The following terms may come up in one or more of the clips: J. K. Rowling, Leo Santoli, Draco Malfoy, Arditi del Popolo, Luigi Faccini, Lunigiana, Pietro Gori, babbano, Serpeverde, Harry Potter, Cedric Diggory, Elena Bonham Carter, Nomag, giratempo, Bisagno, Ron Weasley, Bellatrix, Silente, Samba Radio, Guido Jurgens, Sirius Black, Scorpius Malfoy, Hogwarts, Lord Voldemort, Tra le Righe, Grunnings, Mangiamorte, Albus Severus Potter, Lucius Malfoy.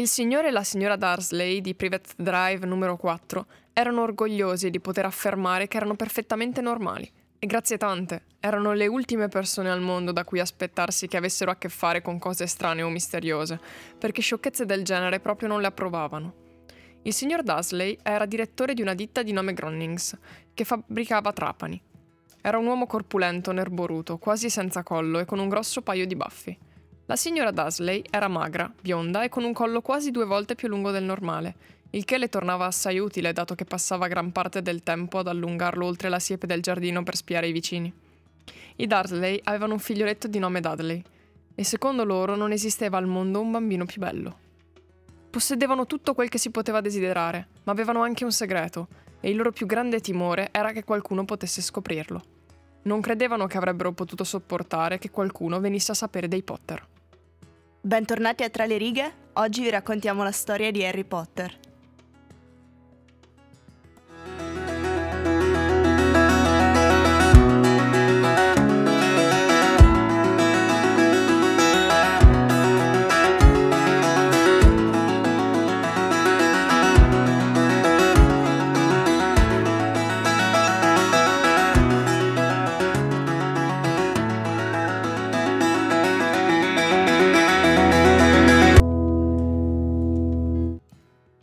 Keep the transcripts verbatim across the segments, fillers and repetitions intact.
Il signore e la signora Dursley di Private Drive numero quattro erano orgogliosi di poter affermare che erano perfettamente normali. E grazie tante, erano le ultime persone al mondo da cui aspettarsi che avessero a che fare con cose strane o misteriose, perché sciocchezze del genere proprio non le approvavano. Il signor Dursley era direttore di una ditta di nome Grunnings, che fabbricava trapani. Era un uomo corpulento, nerboruto, quasi senza collo e con un grosso paio di baffi. La signora Dursley era magra, bionda e con un collo quasi due volte più lungo del normale, il che le tornava assai utile dato che passava gran parte del tempo ad allungarlo oltre la siepe del giardino per spiare i vicini. I Dursley avevano un figlioletto di nome Dudley, e secondo loro non esisteva al mondo un bambino più bello. Possedevano tutto quel che si poteva desiderare, ma avevano anche un segreto, e il loro più grande timore era che qualcuno potesse scoprirlo. Non credevano che avrebbero potuto sopportare che qualcuno venisse a sapere dei Potter. Bentornati a Tra le Righe, oggi vi raccontiamo la storia di Harry Potter.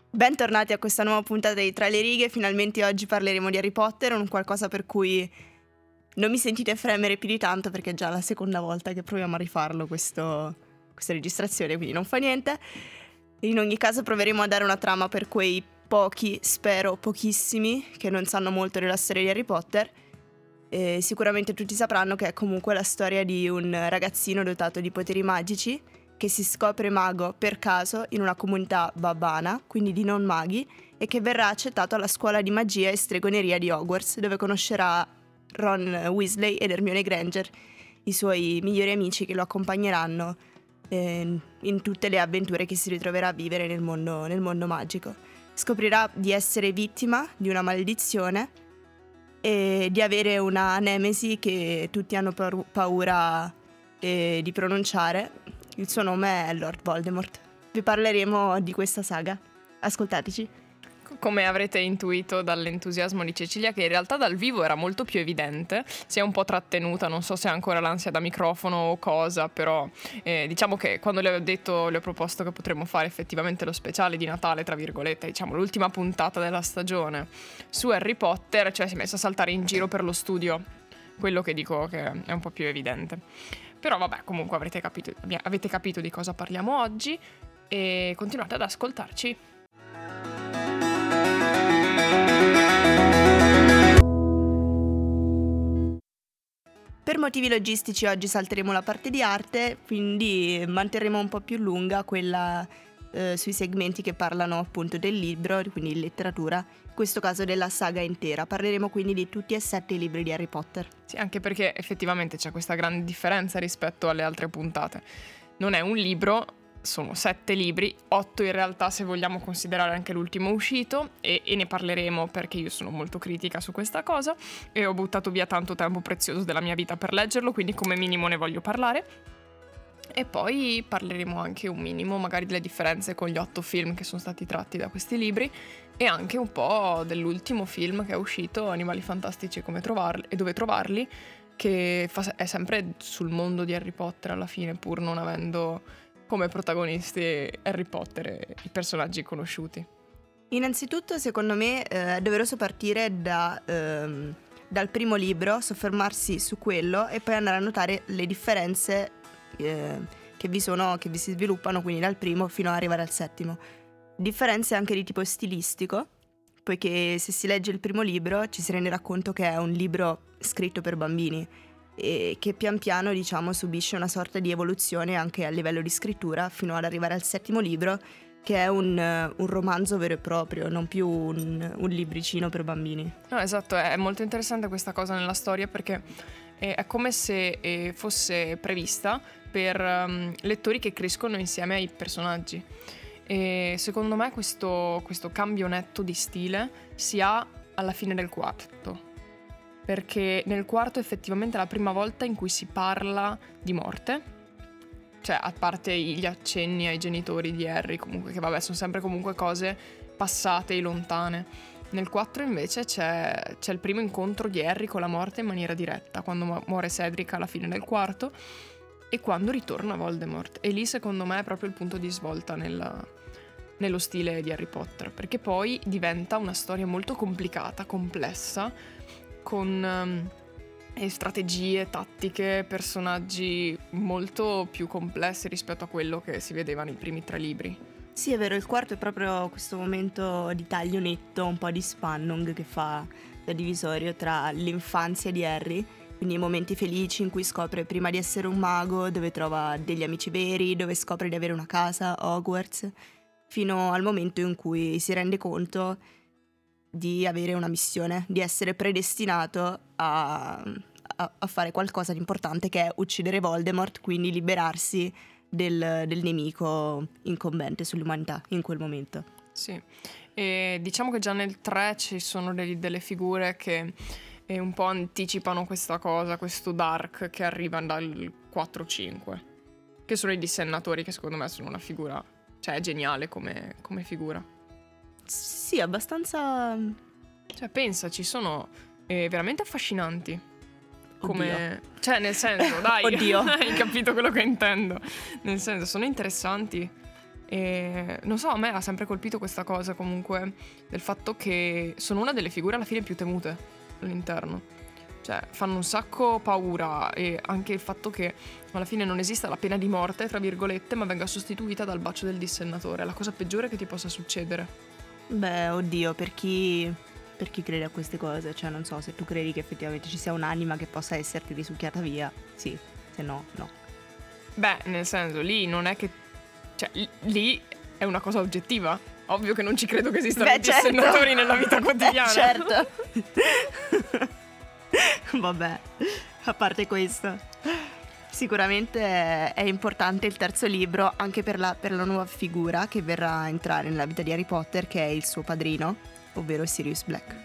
Bentornati a questa nuova puntata di Tra le Righe, finalmente oggi parleremo di Harry Potter, un qualcosa per cui non mi sentite fremere più di tanto perché è già la seconda volta che proviamo a rifarlo questo, questa registrazione, quindi non fa niente. In ogni caso proveremo a dare una trama per quei pochi, spero pochissimi, che non sanno molto della storia di Harry Potter. E sicuramente tutti sapranno che è comunque la storia di un ragazzino dotato di poteri magici che si scopre mago per caso in una comunità babbana, quindi di non maghi, e che verrà accettato alla scuola di magia e stregoneria di Hogwarts, dove conoscerà Ron Weasley ed Hermione Granger, i suoi migliori amici che lo accompagneranno eh, in tutte le avventure che si ritroverà a vivere nel mondo, nel mondo magico. Scoprirà di essere vittima di una maledizione e di avere una nemesi che tutti hanno paura eh, di pronunciare. Il suo nome è Lord Voldemort. Vi parleremo di questa saga. Ascoltateci. Come avrete intuito dall'entusiasmo di Cecilia, che in realtà dal vivo era molto più evidente, si è un po' trattenuta, non so se ha ancora l'ansia da microfono o cosa, però eh, diciamo che quando le ho detto, le ho proposto che potremmo fare effettivamente lo speciale di Natale, tra virgolette, diciamo l'ultima puntata della stagione, su Harry Potter, cioè si è messa a saltare in giro per lo studio, quello che dico che è un po' più evidente. Però vabbè, comunque avrete capito, avete capito di cosa parliamo oggi e continuate ad ascoltarci. Per motivi logistici oggi salteremo la parte di arte, quindi manterremo un po' più lunga quella eh, sui segmenti che parlano appunto del libro, quindi letteratura. In questo caso della saga intera. Parleremo quindi di tutti e sette i libri di Harry Potter. Sì, anche perché effettivamente c'è questa grande differenza rispetto alle altre puntate. Non è un libro, sono sette libri, otto in realtà se vogliamo considerare anche l'ultimo uscito, e, e ne parleremo perché io sono molto critica su questa cosa e ho buttato via tanto tempo prezioso della mia vita per leggerlo, quindi come minimo ne voglio parlare. E poi parleremo anche un minimo magari delle differenze con gli otto film che sono stati tratti da questi libri e anche un po' dell'ultimo film che è uscito, Animali Fantastici e come trovarli e dove trovarli, che fa, è sempre sul mondo di Harry Potter alla fine, pur non avendo come protagonisti Harry Potter e i personaggi conosciuti. Innanzitutto, secondo me, eh, è doveroso partire da, ehm, dal primo libro, soffermarsi su quello e poi andare a notare le differenze eh, che vi sono, che vi si sviluppano quindi dal primo fino ad arrivare al settimo. Differenze anche di tipo stilistico, poiché se si legge il primo libro ci si renderà conto che è un libro scritto per bambini e che pian piano, diciamo, subisce una sorta di evoluzione anche a livello di scrittura fino ad arrivare al settimo libro, che è un, un romanzo vero e proprio, non più un, un libricino per bambini. No, esatto, è molto interessante questa cosa nella storia perché è come se fosse prevista per um, lettori che crescono insieme ai personaggi. E secondo me questo, questo cambio netto di stile si ha alla fine del quarto, perché nel quarto effettivamente è la prima volta in cui si parla di morte, cioè a parte gli accenni ai genitori di Harry comunque, che vabbè sono sempre comunque cose passate e lontane. Nel quattro invece c'è, c'è il primo incontro di Harry con la morte in maniera diretta, quando muore Cedric alla fine del quarto e quando ritorna Voldemort. E lì secondo me è proprio il punto di svolta nella, nello stile di Harry Potter, perché poi diventa una storia molto complicata, complessa, con eh, strategie, tattiche, personaggi molto più complessi rispetto a quello che si vedeva nei primi tre libri. Sì, è vero, il quarto è proprio questo momento di taglio netto, un po' di Spannung, che fa da divisorio tra l'infanzia di Harry, quindi i momenti felici in cui scopre prima di essere un mago, dove trova degli amici veri, dove scopre di avere una casa, Hogwarts, fino al momento in cui si rende conto di avere una missione, di essere predestinato a, a, a fare qualcosa di importante, che è uccidere Voldemort, quindi liberarsi Del, del nemico incombente sull'umanità in quel momento. Sì, e diciamo che già nel tre ci sono delle, delle figure che eh, un po' anticipano questa cosa, questo dark che arriva dal quattro cinque, che sono i dissennatori, che secondo me sono una figura, cioè è geniale come, come figura. Sì, abbastanza, cioè pensa, ci sono eh, veramente affascinanti. Come, cioè nel senso, dai, oddio, hai capito quello che intendo. Nel senso, sono interessanti e, non so, a me ha sempre colpito questa cosa comunque, del fatto che sono una delle figure alla fine più temute all'interno. Cioè fanno un sacco paura. E anche il fatto che alla fine non esista la pena di morte, tra virgolette, ma venga sostituita dal bacio del dissennatore, la cosa peggiore che ti possa succedere. Beh, oddio, per chi... per chi crede a queste cose, cioè non so, se tu credi che effettivamente ci sia un'anima che possa esserti risucchiata via, sì, se no, no. Beh, nel senso, lì non è che... cioè, lì è una cosa oggettiva. Ovvio che non ci credo che esistano i dissennatori nella vita quotidiana. Beh, certo. Vabbè, a parte questo, sicuramente è importante il terzo libro anche per la, per la nuova figura che verrà a entrare nella vita di Harry Potter, che è il suo padrino, ovvero Sirius Black.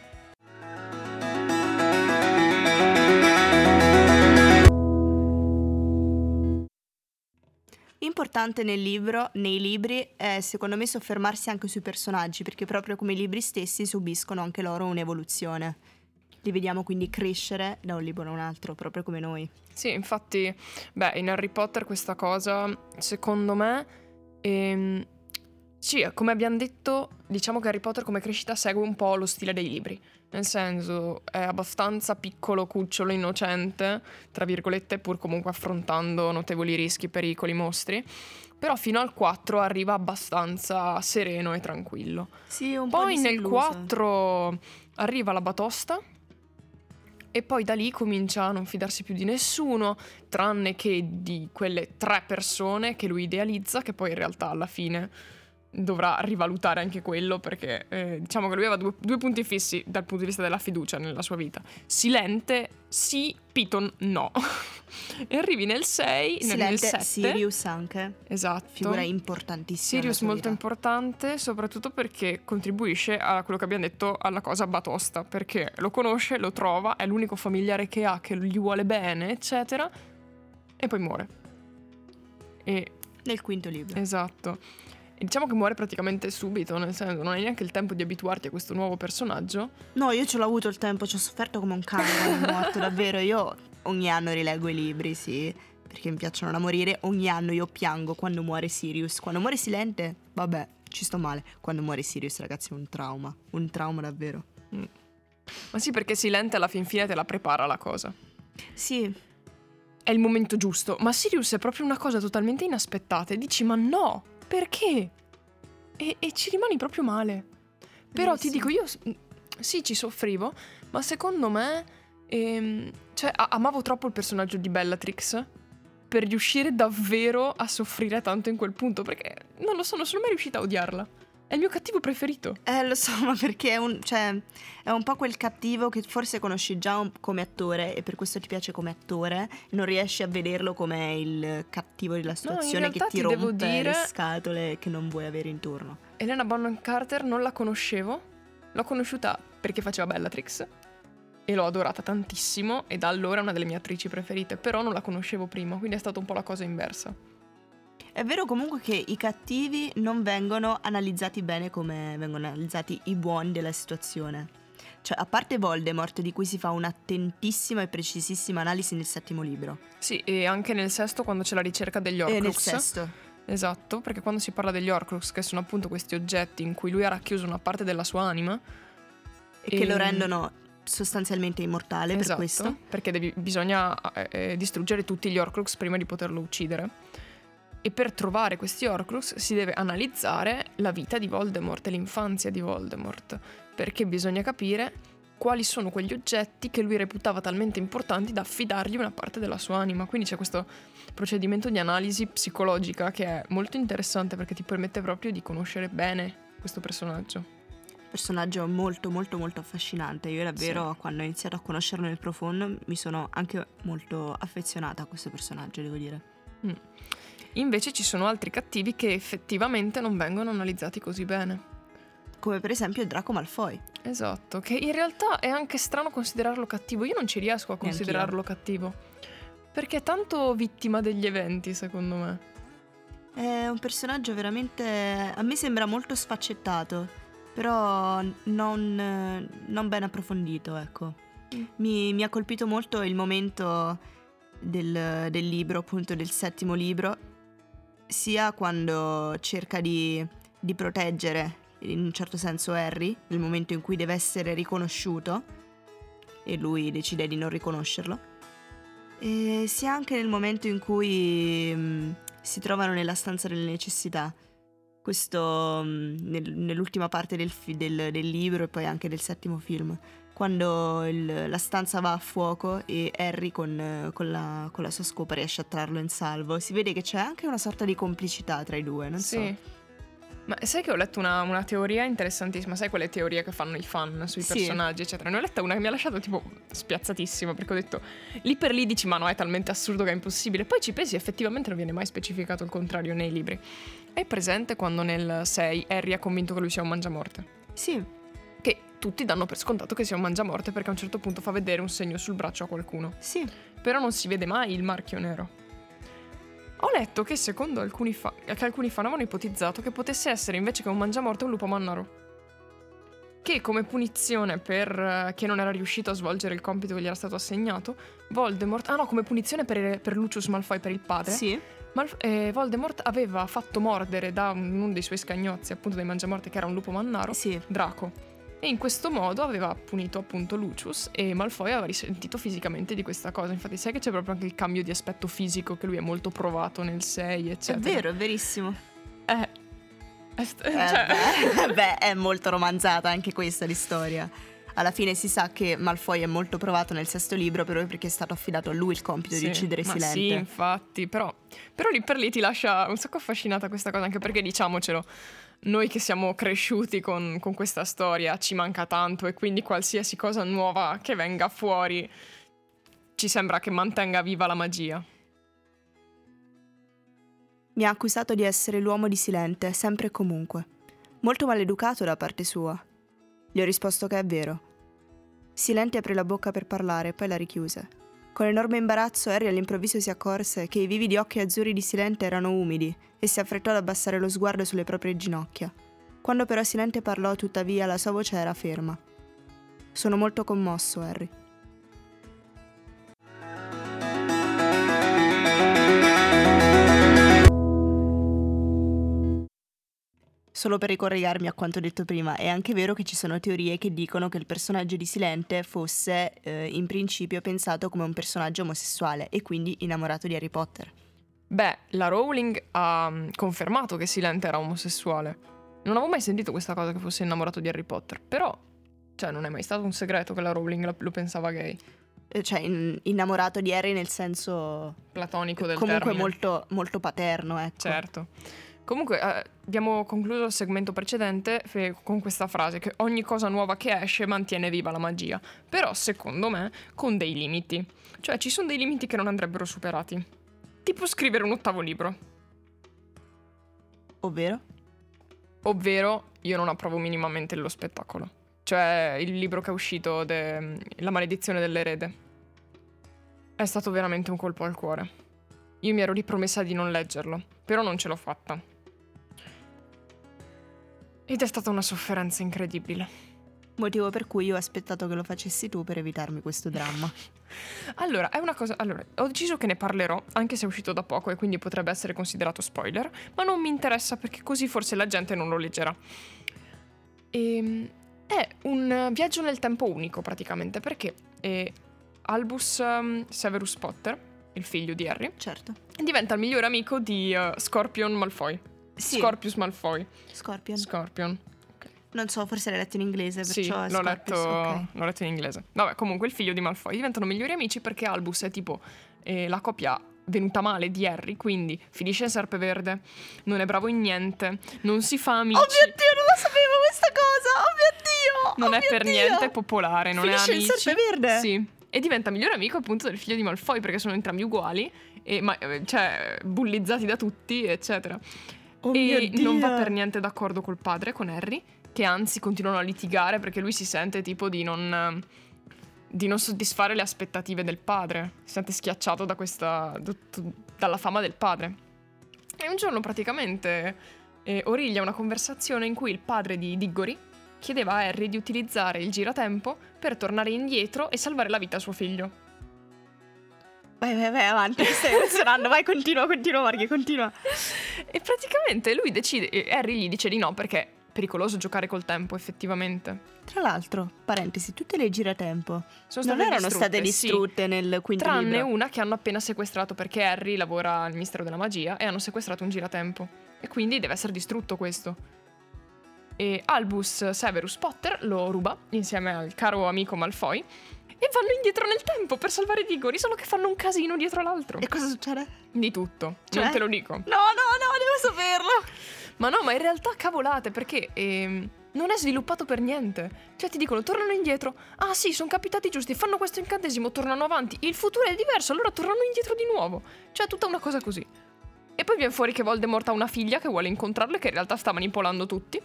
Importante nel libro, nei libri, è secondo me soffermarsi anche sui personaggi, perché proprio come i libri stessi subiscono anche loro un'evoluzione. Li vediamo quindi crescere da un libro a un altro, proprio come noi. Sì, infatti, beh, in Harry Potter questa cosa, secondo me, ehm... sì, come abbiamo detto, diciamo che Harry Potter come crescita segue un po' lo stile dei libri. Nel senso, è abbastanza piccolo, cucciolo, innocente, tra virgolette, pur comunque affrontando notevoli rischi, pericoli, mostri. Però fino al quattro arriva abbastanza sereno e tranquillo. Sì, un po' poi nel quattro arriva la batosta e poi da lì comincia a non fidarsi più di nessuno, tranne che di quelle tre persone che lui idealizza, che poi in realtà alla fine dovrà rivalutare anche quello, perché eh, diciamo che lui aveva due, due punti fissi dal punto di vista della fiducia nella sua vita: Silente sì, Piton no. E arrivi nel sei, Silente, nel sette, Sirius anche, esatto, figura importantissima, Sirius molto vita. Importante soprattutto perché contribuisce a quello che abbiamo detto, alla cosa batosta, perché lo conosce, lo trova, è l'unico familiare che ha, che gli vuole bene, eccetera, e poi muore e... nel quinto libro, esatto. Diciamo che muore praticamente subito, nel senso, non hai neanche il tempo di abituarti a questo nuovo personaggio. No, io ce l'ho avuto il tempo, ci ho sofferto come un cane quando è morto, davvero. Io ogni anno rileggo i libri, sì, perché mi piacciono da morire. Ogni anno io piango quando muore Sirius. Quando muore Silente, vabbè, ci sto male. Quando muore Sirius, ragazzi, è un trauma, un trauma davvero. Mm. Ma sì, perché Silente alla fin fine te la prepara la cosa. Sì, è il momento giusto. Ma Sirius è proprio una cosa totalmente inaspettata e dici, ma no, perché? E, e ci rimani proprio male. Però eh, ti sì. dico, io sì, ci soffrivo, ma secondo me ehm, cioè, a- amavo troppo il personaggio di Bellatrix per riuscire davvero a soffrire tanto in quel punto, perché non lo so, non sono mai riuscita a odiarla. È il mio cattivo preferito. Eh, lo so, ma perché è un, cioè, è un po' quel cattivo che forse conosci già un, come attore, e per questo ti piace come attore, non riesci a vederlo come il cattivo della situazione, no, che ti, ti rompe dire... le scatole, che non vuoi avere intorno. Elena Bonham Carter non la conoscevo, l'ho conosciuta perché faceva Bellatrix e l'ho adorata tantissimo, e da allora è una delle mie attrici preferite, però non la conoscevo prima, quindi è stata un po' la cosa inversa. È vero comunque che i cattivi non vengono analizzati bene come vengono analizzati i buoni della situazione. Cioè, a parte Voldemort, di cui si fa un'attentissima e precisissima analisi nel settimo libro. Sì, e anche nel sesto, quando c'è la ricerca degli Horcrux. E nel sesto. Esatto, perché quando si parla degli Horcrux, che sono appunto questi oggetti in cui lui ha racchiuso una parte della sua anima. E, e... che lo rendono sostanzialmente immortale, esatto, per questo. Perché devi, bisogna eh, distruggere tutti gli Horcrux prima di poterlo uccidere. E per trovare questi Horcrux si deve analizzare la vita di Voldemort e l'infanzia di Voldemort, perché bisogna capire quali sono quegli oggetti che lui reputava talmente importanti da affidargli una parte della sua anima. Quindi c'è questo procedimento di analisi psicologica che è molto interessante, perché ti permette proprio di conoscere bene questo personaggio. Personaggio molto molto molto affascinante. Io davvero, sì, quando ho iniziato a conoscerlo nel profondo mi sono anche molto affezionata a questo personaggio, devo dire. Mm. Invece ci sono altri cattivi che effettivamente non vengono analizzati così bene, come per esempio Draco Malfoy. Esatto, che in realtà è anche strano considerarlo cattivo. Io non ci riesco a considerarlo Anch'io. cattivo, perché è tanto vittima degli eventi, secondo me. È un personaggio veramente, a me sembra molto sfaccettato, però non, non ben approfondito, ecco. Mm. Mi, mi ha colpito molto il momento del, del libro, appunto del settimo libro, sia quando cerca di, di proteggere in un certo senso Harry nel momento in cui deve essere riconosciuto e lui decide di non riconoscerlo, e sia anche nel momento in cui mh, si trovano nella stanza delle necessità, questo mh, nel, nell'ultima parte del, fi, del, del libro e poi anche del settimo film, quando il, la stanza va a fuoco e Harry con, con, la, con la sua scopa riesce a trarlo in salvo. Si vede che c'è anche una sorta di complicità tra i due, non so. Sì. Ma sai che ho letto una, una teoria interessantissima? Sai quelle teorie che fanno i fan sui sì. personaggi, eccetera? Ne ho letta una che mi ha lasciato tipo spiazzatissima, perché ho detto, lì per lì dici, ma no, è talmente assurdo che è impossibile. Poi ci pensi, effettivamente non viene mai specificato il contrario nei libri. È presente quando nel sei Harry è convinto che lui sia un mangiamorte? Sì. Che tutti danno per scontato che sia un mangiamorte, perché a un certo punto fa vedere un segno sul braccio a qualcuno. Sì. Però non si vede mai il marchio nero. Ho letto che secondo alcuni fa- che alcuni fan avevano ipotizzato che potesse essere invece che un mangiamorte un lupo mannaro, che come punizione per uh, che non era riuscito a svolgere il compito che gli era stato assegnato, Voldemort, ah no, come punizione per, per Lucius Malfoy, per il padre. Sì. Malf- eh, Voldemort aveva fatto mordere da un, uno dei suoi scagnozzi, appunto dei mangiamorte, che era un lupo mannaro, sì, Draco. E in questo modo aveva punito appunto Lucius, e Malfoy aveva risentito fisicamente di questa cosa. Infatti sai che c'è proprio anche il cambio di aspetto fisico, che lui è molto provato nel sei, eccetera. È vero, è verissimo. Eh, eh, cioè. eh beh, beh, è molto romanzata anche questa l'istoria. Alla fine si sa che Malfoy è molto provato nel sesto libro, però perché è stato affidato a lui il compito, sì, di uccidere Silente. Sì, infatti, però, però lì per lì ti lascia un sacco affascinata questa cosa, anche perché, diciamocelo, noi che siamo cresciuti con, con questa storia ci manca tanto, e quindi qualsiasi cosa nuova che venga fuori ci sembra che mantenga viva la magia. Mi ha accusato di essere l'uomo di Silente, sempre e comunque. Molto maleducato da parte sua. Gli ho risposto che è vero. Silente aprì la bocca per parlare, poi la richiuse. Con enorme imbarazzo Harry all'improvviso si accorse che i vividi occhi azzurri di Silente erano umidi e si affrettò ad abbassare lo sguardo sulle proprie ginocchia. Quando però Silente parlò, tuttavia, la sua voce era ferma. Sono molto commosso, Harry. Solo per ricollegarmi a quanto detto prima, è anche vero che ci sono teorie che dicono che il personaggio di Silente fosse eh, in principio pensato come un personaggio omosessuale e quindi innamorato di Harry Potter. Beh, la Rowling ha confermato che Silente era omosessuale. Non avevo mai sentito questa cosa, che fosse innamorato di Harry Potter, però cioè non è mai stato un segreto che la Rowling lo pensava gay. Cioè in, innamorato di Harry nel senso platonico del comunque termine. Comunque molto, molto paterno, ecco. Certo. Comunque eh, abbiamo concluso il segmento precedente fe- con questa frase, che ogni cosa nuova che esce mantiene viva la magia, però secondo me con dei limiti. Cioè ci sono dei limiti che non andrebbero superati, tipo scrivere un ottavo libro. Ovvero? Ovvero io non approvo minimamente lo spettacolo. Cioè il libro che è uscito, de- La maledizione dell'erede, è stato veramente un colpo al cuore. Io mi ero ripromessa di non leggerlo, però non ce l'ho fatta. Ed è stata una sofferenza incredibile. Motivo per cui io ho aspettato che lo facessi tu per evitarmi questo dramma. Allora, è una cosa. Allora, ho deciso che ne parlerò, anche se è uscito da poco e quindi potrebbe essere considerato spoiler, ma non mi interessa perché così forse la gente non lo leggerà. E, è un viaggio nel tempo unico, praticamente, perché eh, Albus um, Severus Potter, il figlio di Harry, certo, diventa il migliore amico di uh, Scorpion Malfoy. Sì. Scorpius Malfoy. Scorpion. Scorpion. Non so, forse l'hai letto in inglese, perciò sì, l'ho Scorpius, letto, okay. L'ho letto in inglese. Vabbè, comunque il figlio di Malfoy diventano migliori amici perché Albus è tipo eh, la coppia venuta male di Harry, quindi finisce in Serpeverde, non è bravo in niente, non si fa amici. Oh mio Dio, non la sapevo questa cosa! Oh mio Dio! Non oh è per Dio. niente popolare, non finisce è amici. Finisce in Serpeverde? Sì, e diventa migliore amico appunto del figlio di Malfoy perché sono entrambi uguali e ma, cioè bullizzati da tutti, eccetera. Oh e mio Dio. Non va per niente d'accordo col padre, con Harry, che anzi continuano a litigare perché lui si sente tipo di non di non soddisfare le aspettative del padre, si sente schiacciato da questa dalla fama del padre. E un giorno praticamente eh, origlia una conversazione in cui il padre di Diggory chiedeva a Harry di utilizzare il giratempo per tornare indietro e salvare la vita a suo figlio. Vai, vai, vai, avanti, stai emozionando, vai, continua, continua, Marghi, continua. E praticamente lui decide, Harry gli dice di no perché pericoloso giocare col tempo, effettivamente. Tra l'altro, parentesi, tutte le giratempo sono non erano distrutte, state distrutte sì, nel quinto tranne libro. Tranne una che hanno appena sequestrato perché Harry lavora al Ministero della Magia e hanno sequestrato un giratempo. E quindi deve essere distrutto questo. E Albus Severus Potter lo ruba insieme al caro amico Malfoy e vanno indietro nel tempo per salvare Diggory, solo che fanno un casino dietro l'altro. E cosa succede? Di tutto, cioè? Non te lo dico. No, no, no, devo saperlo. Ma no, ma in realtà cavolate, perché ehm, non è sviluppato per niente. Cioè ti dicono, tornano indietro. Ah sì, sono capitati giusti, fanno questo incantesimo, tornano avanti. Il futuro è diverso, allora tornano indietro di nuovo. Cioè tutta una cosa così. E poi viene fuori che Voldemort ha una figlia che vuole incontrarlo e che in realtà sta manipolando tutti.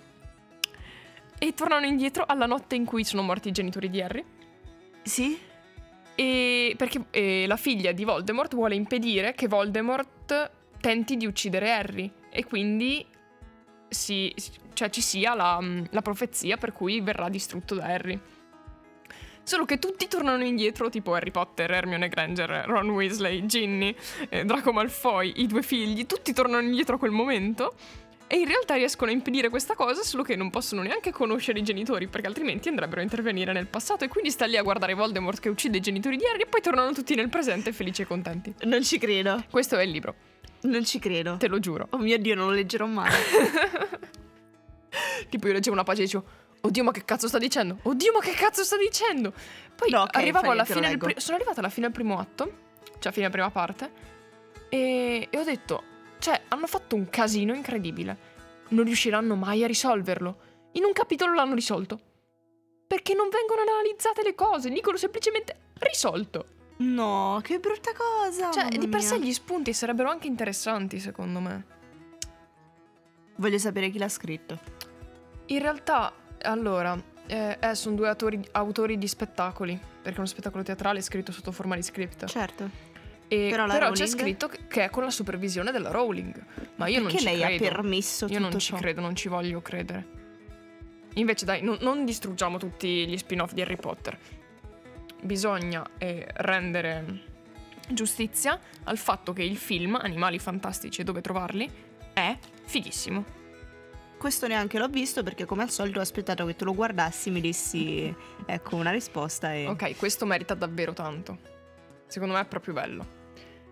E tornano indietro alla notte in cui sono morti i genitori di Harry. Sì? E perché eh, la figlia di Voldemort vuole impedire che Voldemort tenti di uccidere Harry. E quindi... Si, cioè ci sia la, la profezia per cui verrà distrutto da Harry. Solo che tutti tornano indietro, tipo Harry Potter, Hermione Granger, Ron Weasley, Ginny, eh, Draco Malfoy, i due figli, tutti tornano indietro a quel momento e in realtà riescono a impedire questa cosa, solo che non possono neanche conoscere i genitori perché altrimenti andrebbero a intervenire nel passato e quindi sta lì a guardare Voldemort che uccide i genitori di Harry e poi tornano tutti nel presente felici e contenti. Non ci credo. Questo è il libro. Non ci credo. Te lo giuro. Oh mio Dio, non lo leggerò mai. Tipo io leggevo una pagina e dicevo Oddio ma che cazzo sta dicendo Oddio ma che cazzo sta dicendo Poi no, okay, arrivavo alla fine del pri- Sono arrivata alla fine del primo atto, cioè fine della prima parte, e, e ho detto, cioè hanno fatto un casino incredibile, non riusciranno mai a risolverlo. In un capitolo l'hanno risolto perché non vengono analizzate le cose, dicono semplicemente risolto. No, che brutta cosa. Cioè, di per sé gli spunti sarebbero anche interessanti, secondo me. Voglio sapere chi l'ha scritto. In realtà, allora, eh, eh, sono due autori, autori di spettacoli, perché è uno spettacolo teatrale scritto sotto forma di script. Certo. E però la però Rowling... c'è scritto che è con la supervisione della Rowling. Ma io perché non ci credo. Perché lei ha permesso tutto ciò? Io non ci credo, non ci voglio credere. Invece dai, non, non distruggiamo tutti gli spin-off di Harry Potter. Bisogna eh, rendere giustizia al fatto che il film Animali Fantastici e Dove Trovarli è fighissimo. Questo neanche l'ho visto perché come al solito ho aspettato che tu lo guardassi, mi dissi ecco una risposta e... Ok, questo merita davvero tanto. Secondo me è proprio bello.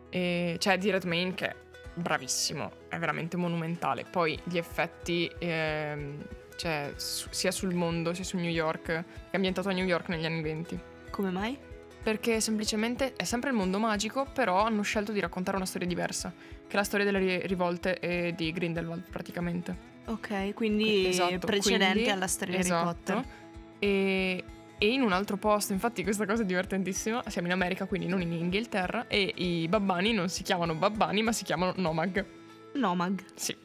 E c'è Direct Main che è bravissimo, è veramente monumentale. Poi gli effetti... Ehm, cioè, su, sia sul mondo sia su New York, è ambientato a New York negli anni venti. Come mai? Perché semplicemente è sempre il mondo magico, però hanno scelto di raccontare una storia diversa, che è la storia delle rivolte e di Grindelwald praticamente. Ok, quindi esatto, precedente quindi, alla storia esatto, di Harry Potter. E, e in un altro posto, infatti questa cosa è divertentissima, siamo in America quindi non in Inghilterra e i babbani non si chiamano babbani ma si chiamano Nomag. Nomag. Sì.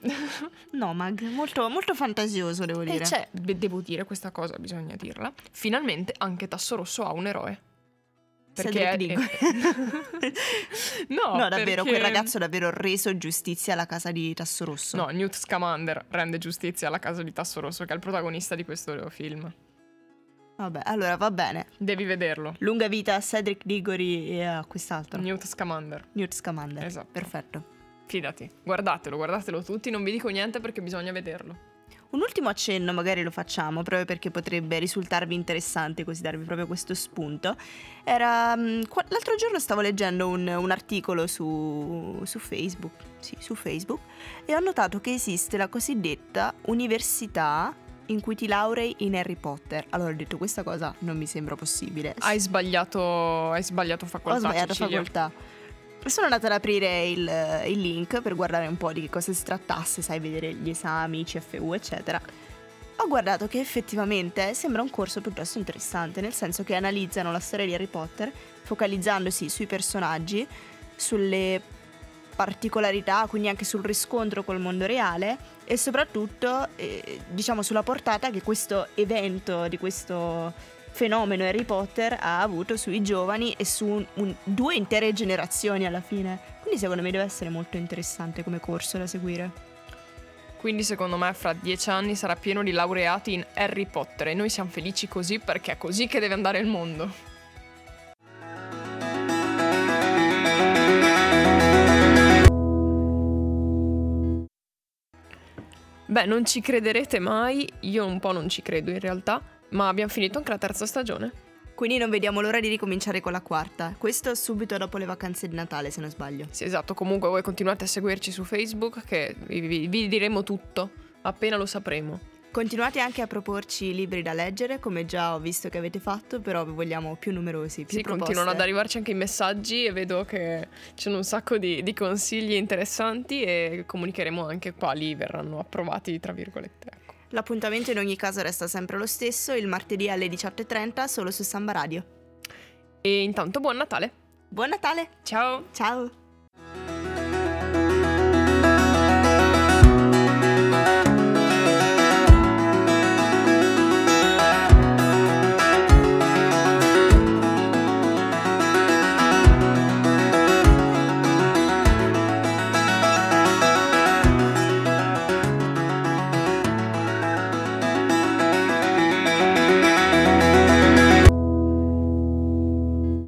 Nomag, molto, molto fantasioso devo dire. E c'è, devo dire questa cosa, bisogna dirla, finalmente anche Tasso Rosso ha un eroe. Perché dico. no, no, davvero, perché... quel ragazzo ha davvero reso giustizia alla casa di Tasso Rosso. No, Newt Scamander rende giustizia alla casa di Tasso Rosso, che è il protagonista di questo film. Vabbè, allora va bene. Devi vederlo. Lunga vita a Cedric Diggory e a quest'altro. Newt Scamander. Newt Scamander. Esatto. Perfetto. Fidati. Guardatelo, guardatelo tutti. Non vi dico niente perché bisogna vederlo. Un ultimo accenno magari lo facciamo, proprio perché potrebbe risultarvi interessante, così darvi proprio questo spunto. Era... l'altro giorno stavo leggendo un, un articolo su, su Facebook. Sì, su Facebook. E ho notato che esiste la cosiddetta università... in cui ti laurei in Harry Potter. Allora ho detto, questa cosa non mi sembra possibile. Hai sbagliato, hai sbagliato facoltà. Ho sbagliato Cecilia. facoltà. Sono andata ad aprire il, il link per guardare un po' di che cosa si trattasse, sai, vedere gli esami, C F U, eccetera. Ho guardato che effettivamente sembra un corso piuttosto interessante, nel senso che analizzano la storia di Harry Potter focalizzandosi sui personaggi, sulle particolarità, quindi anche sul riscontro col mondo reale e soprattutto eh, diciamo sulla portata che questo evento, di questo fenomeno Harry Potter, ha avuto sui giovani e su un, un, due intere generazioni alla fine. Quindi secondo me deve essere molto interessante come corso da seguire. Quindi secondo me fra dieci anni sarà pieno di laureati in Harry Potter e noi siamo felici così, perché è così che deve andare il mondo. Beh, non ci crederete mai, io un po' non ci credo in realtà, ma abbiamo finito anche la terza stagione. Quindi non vediamo l'ora di ricominciare con la quarta, questo subito dopo le vacanze di Natale se non sbaglio. Sì, esatto, comunque voi continuate a seguirci su Facebook che vi, vi, vi diremo tutto, appena lo sapremo. Continuate anche a proporci libri da leggere, come già ho visto che avete fatto, però vi vogliamo più numerosi, più sì, proposte. Sì, continuano ad arrivarci anche i messaggi e vedo che c'è un sacco di, di consigli interessanti e comunicheremo anche quali verranno approvati, tra virgolette. Ecco. L'appuntamento in ogni caso resta sempre lo stesso, il martedì alle diciotto e trenta solo su Samba Radio. E intanto buon Natale! Buon Natale! Ciao! Ciao!